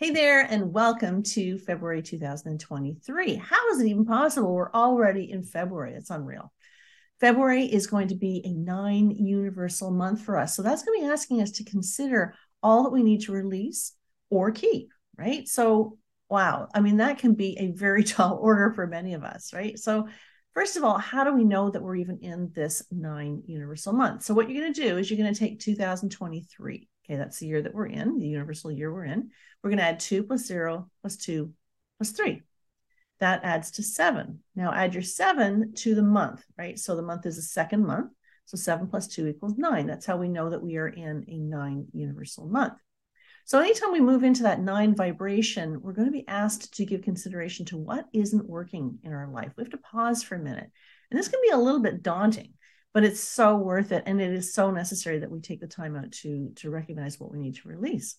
Hey there, and welcome to February 2023. How is it even possible? We're already in February. It's unreal. February is going to be a 9 universal month for us. So that's going to be asking us to consider all that we need to release or keep, right? So, wow. I mean, that can be a very tall order for many of us, right? So first of all, how do we know that we're even in this 9 universal month? So what you're going to do is you're going to take 2023. Okay, that's the year that we're in, the universal year we're in. We're going to add 2 + 0 + 2 + 3. That adds to 7. Now add your 7 to the month, right? So the month is the second month. So 7 + 2 = 9. That's how we know that we are in a 9 universal month. So anytime we move into that 9 vibration, we're going to be asked to give consideration to what isn't working in our life. We have to pause for a minute. And this can be a little bit daunting, but it's so worth it. And it is so necessary that we take the time out to recognize what we need to release.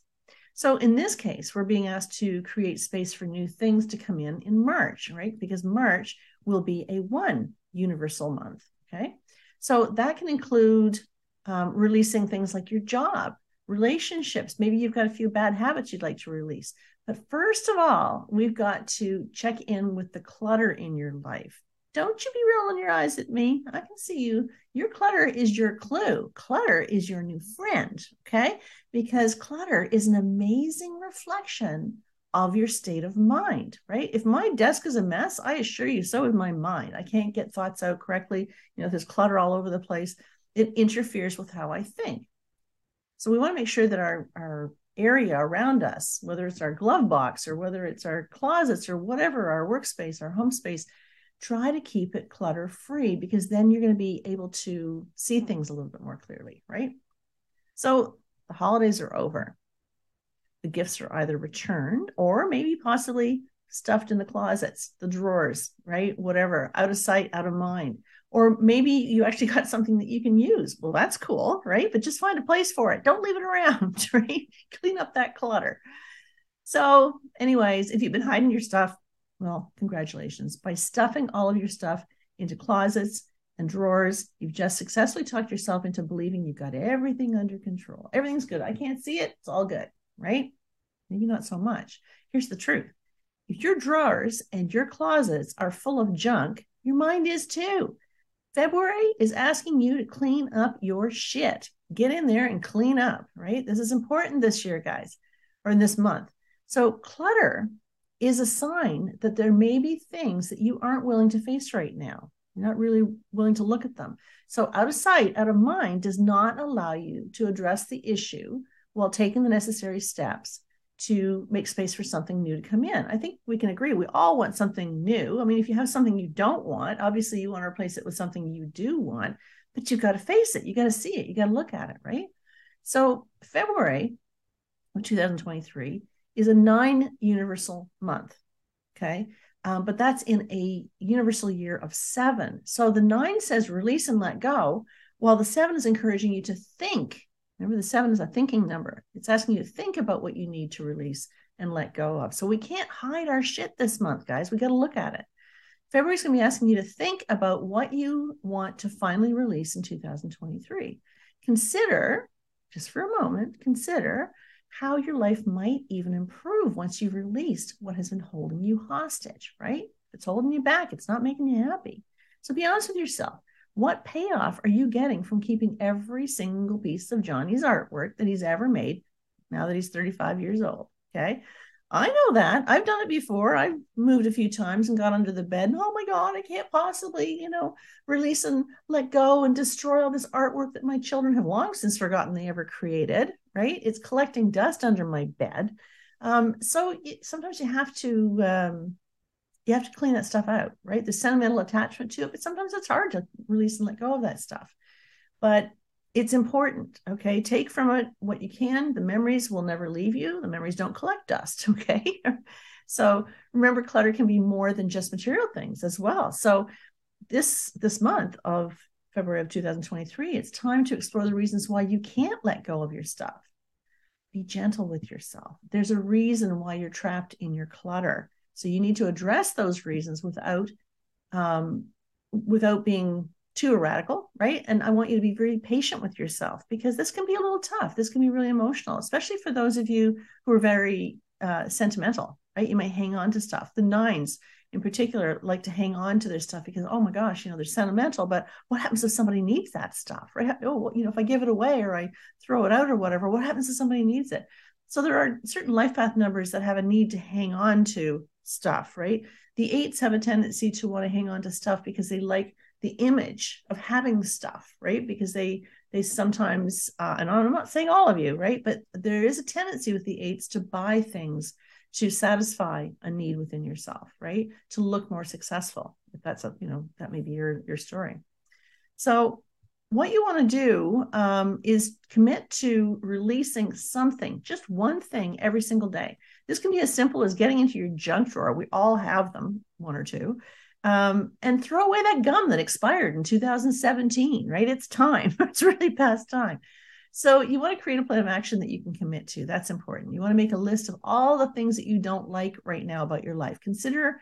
So in this case, we're being asked to create space for new things to come in March, right? Because March will be a 1 universal month, okay? So that can include releasing things like your job, relationships. Maybe you've got a few bad habits you'd like to release. But first of all, we've got to check in with the clutter in your life. Don't you be rolling your eyes at me. I can see you. Your clutter is your clue. Clutter is your new friend, okay? Because clutter is an amazing reflection of your state of mind, right? If my desk is a mess, I assure you, so is my mind. I can't get thoughts out correctly. You know, there's clutter all over the place. It interferes with how I think. So we want to make sure that our area around us, whether it's our glove box or whether it's our closets or whatever, our workspace, our home space, try to keep it clutter free, because then you're going to be able to see things a little bit more clearly, right? So the holidays are over. The gifts are either returned or maybe possibly stuffed in the closets, the drawers, right? Whatever, out of sight, out of mind. Or maybe you actually got something that you can use. Well, that's cool, right? But just find a place for it. Don't leave it around, right? Clean up that clutter. So anyways, if you've been hiding your stuff, well, congratulations. By stuffing all of your stuff into closets and drawers, you've just successfully talked yourself into believing you've got everything under control. Everything's good. I can't see it. It's all good, right? Maybe not so much. Here's the truth. If your drawers and your closets are full of junk, your mind is too. February is asking you to clean up your shit. Get in there and clean up, right? This is important this year, guys, or in this month. So clutter is a sign that there may be things that you aren't willing to face right now. You're not really willing to look at them. So out of sight, out of mind does not allow you to address the issue while taking the necessary steps to make space for something new to come in. I think we can agree. We all want something new. I mean, if you have something you don't want, obviously you want to replace it with something you do want, but you've got to face it. You got to see it. You got to look at it, right? So February of 2023 is a 9 universal month, okay? But that's in a universal year of 7. So the 9 says release and let go, while the 7 is encouraging you to think. Remember, the 7 is a thinking number. It's asking you to think about what you need to release and let go of. So we can't hide our shit this month, guys. We got to look at it. February's going to be asking you to think about what you want to finally release in 2023. Consider, just for a moment, consider how your life might even improve once you've released what has been holding you hostage, right? It's holding you back. It's not making you happy. So be honest with yourself. What payoff are you getting from keeping every single piece of Johnny's artwork that he's ever made now that he's 35 years old, okay? I know that. I've done it before. I've moved a few times and got under the bed. And, oh my God, I can't possibly, you know, release and let go and destroy all this artwork that my children have long since forgotten they ever created, right? It's collecting dust under my bed. Sometimes you have to clean that stuff out, right? The sentimental attachment to it, but sometimes it's hard to release and let go of that stuff. But it's important, okay? Take from it what you can. The memories will never leave you. The memories don't collect dust, okay? So remember, clutter can be more than just material things as well. So this month of February of 2023, it's time to explore the reasons why you can't let go of your stuff. Be gentle with yourself. There's a reason why you're trapped in your clutter. So you need to address those reasons without being too radical, right? And I want you to be very patient with yourself, because this can be a little tough. This can be really emotional, especially for those of you who are very sentimental, right? You might hang on to stuff. The nines in particular like to hang on to their stuff because, oh my gosh, you know, they're sentimental, but what happens if somebody needs that stuff, right? Oh, you know, if I give it away or I throw it out or whatever, what happens if somebody needs it? So there are certain life path numbers that have a need to hang on to stuff, right? The eights have a tendency to want to hang on to stuff because they like the image of having stuff, right? Because they sometimes, and I'm not saying all of you, right? But there is a tendency with the eights to buy things to satisfy a need within yourself, right? To look more successful. If that's, a, you know, that may be your story. So what you want to do is commit to releasing something, just one thing every single day. This can be as simple as getting into your junk drawer. We all have them, one or two. And throw away that gum that expired in 2017, right? It's time. It's really past time. So you want to create a plan of action that you can commit to. That's important. You want to make a list of all the things that you don't like right now about your life. Consider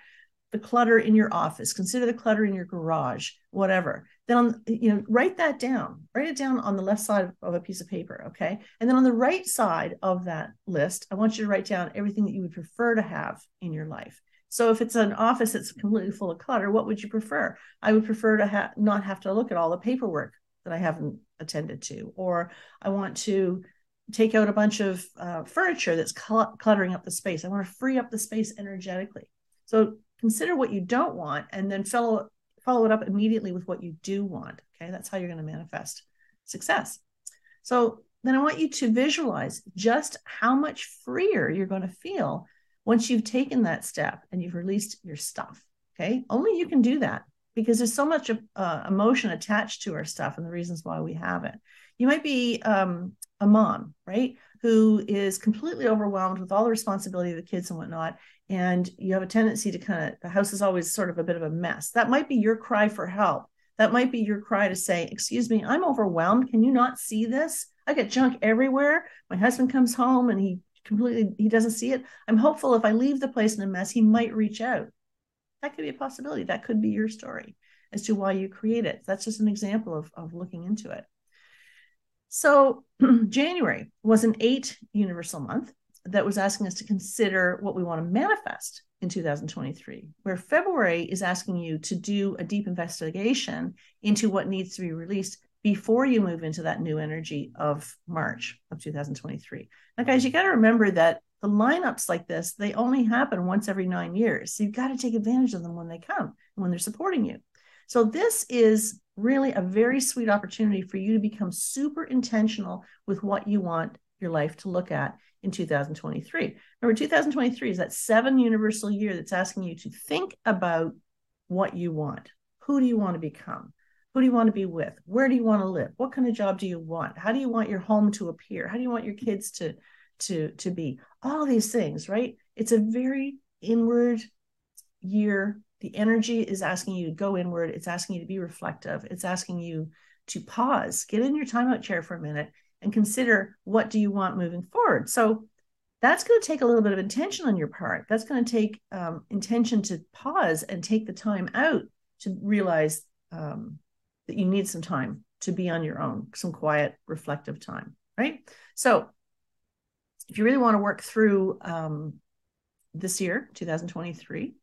the clutter in your office. Consider the clutter in your garage, whatever. Then, you know, write that down. Write it down on the left side of a piece of paper, okay? And then on the right side of that list, I want you to write down everything that you would prefer to have in your life. So if it's an office that's completely full of clutter, what would you prefer? I would prefer to not have to look at all the paperwork that I haven't attended to, or I want to take out a bunch of furniture that's cluttering up the space. I want to free up the space energetically. So consider what you don't want and then follow it up immediately with what you do want. Okay, that's how you're going to manifest success. So then I want you to visualize just how much freer you're going to feel once you've taken that step and you've released your stuff, okay? Only you can do that because there's so much emotion attached to our stuff and the reasons why we have it. You might be a mom, right? Who is completely overwhelmed with all the responsibility of the kids and whatnot. And you have a tendency to kind of, the house is always sort of a bit of a mess. That might be your cry for help. That might be your cry to say, excuse me, I'm overwhelmed. Can you not see this? I get junk everywhere. My husband comes home and he doesn't see it. I'm hopeful if I leave the place in a mess, he might reach out. That could be a possibility. That could be your story as to why you create it. That's just an example of looking into it. So January was an 8 universal month that was asking us to consider what we want to manifest in 2023, where February is asking you to do a deep investigation into what needs to be released before you move into that new energy of March of 2023. Now, guys, you got to remember that the lineups like this, they only happen once every 9 years. So you've got to take advantage of them when they come, when they're supporting you. So this is really a very sweet opportunity for you to become super intentional with what you want your life to look at in 2023. Remember, 2023 is that 7 universal year that's asking you to think about what you want. Who do you want to become? Who do you want to be with? Where do you want to live? What kind of job do you want? How do you want your home to appear? How do you want your kids to be? All these things, right? It's a very inward year. The energy is asking you to go inward. It's asking you to be reflective. It's asking you to pause, get in your timeout chair for a minute and consider what do you want moving forward. So that's going to take a little bit of intention on your part. That's going to take intention to pause and take the time out to realize that you need some time to be on your own, some quiet, reflective time, right? So if you really want to work through this year, 2023,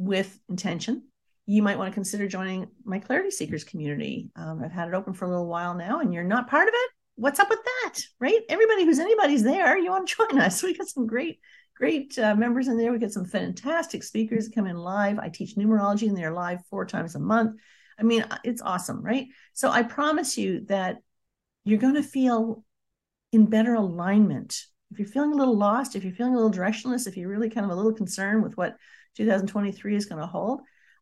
with intention, you might want to consider joining my Clarity Seekers community. I've had it open for a little while now, and you're not part of it. What's up with that, right? Everybody who's anybody's there, you want to join us. We got some great members in there. We got some fantastic speakers that come in live. I teach numerology, and they're live 4 times a month. I mean, it's awesome, right? So I promise you that you're going to feel in better alignment. If you're feeling a little lost, if you're feeling a little directionless, if you're really kind of a little concerned with what 2023 is going to hold,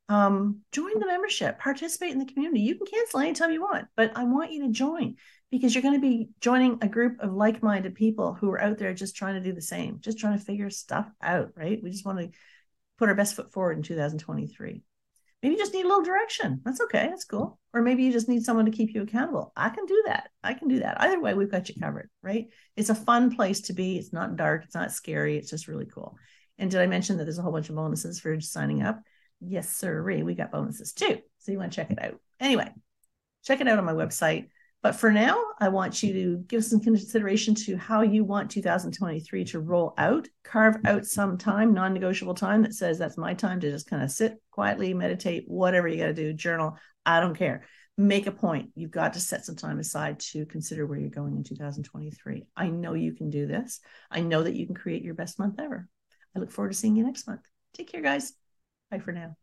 join the membership, participate in the community. You can cancel anytime you want, but I want you to join because you're going to be joining a group of like-minded people who are out there just trying to do the same, just trying to figure stuff out, right? We just want to put our best foot forward in 2023. Maybe you just need a little direction. That's okay. That's cool. Or maybe you just need someone to keep you accountable. I can do that. I can do that. Either way, we've got you covered, right? It's a fun place to be. It's not dark. It's not scary. It's just really cool. And did I mention that there's a whole bunch of bonuses for signing up? Yes, sirree. We got bonuses too. So you want to check it out. Anyway, check it out on my website. But for now, I want you to give some consideration to how you want 2023 to roll out. Carve out some time, non-negotiable time that says that's my time to just kind of sit quietly, meditate, whatever you got to do, journal. I don't care. Make a point. You've got to set some time aside to consider where you're going in 2023. I know you can do this. I know that you can create your best month ever. I look forward to seeing you next month. Take care, guys. Bye for now.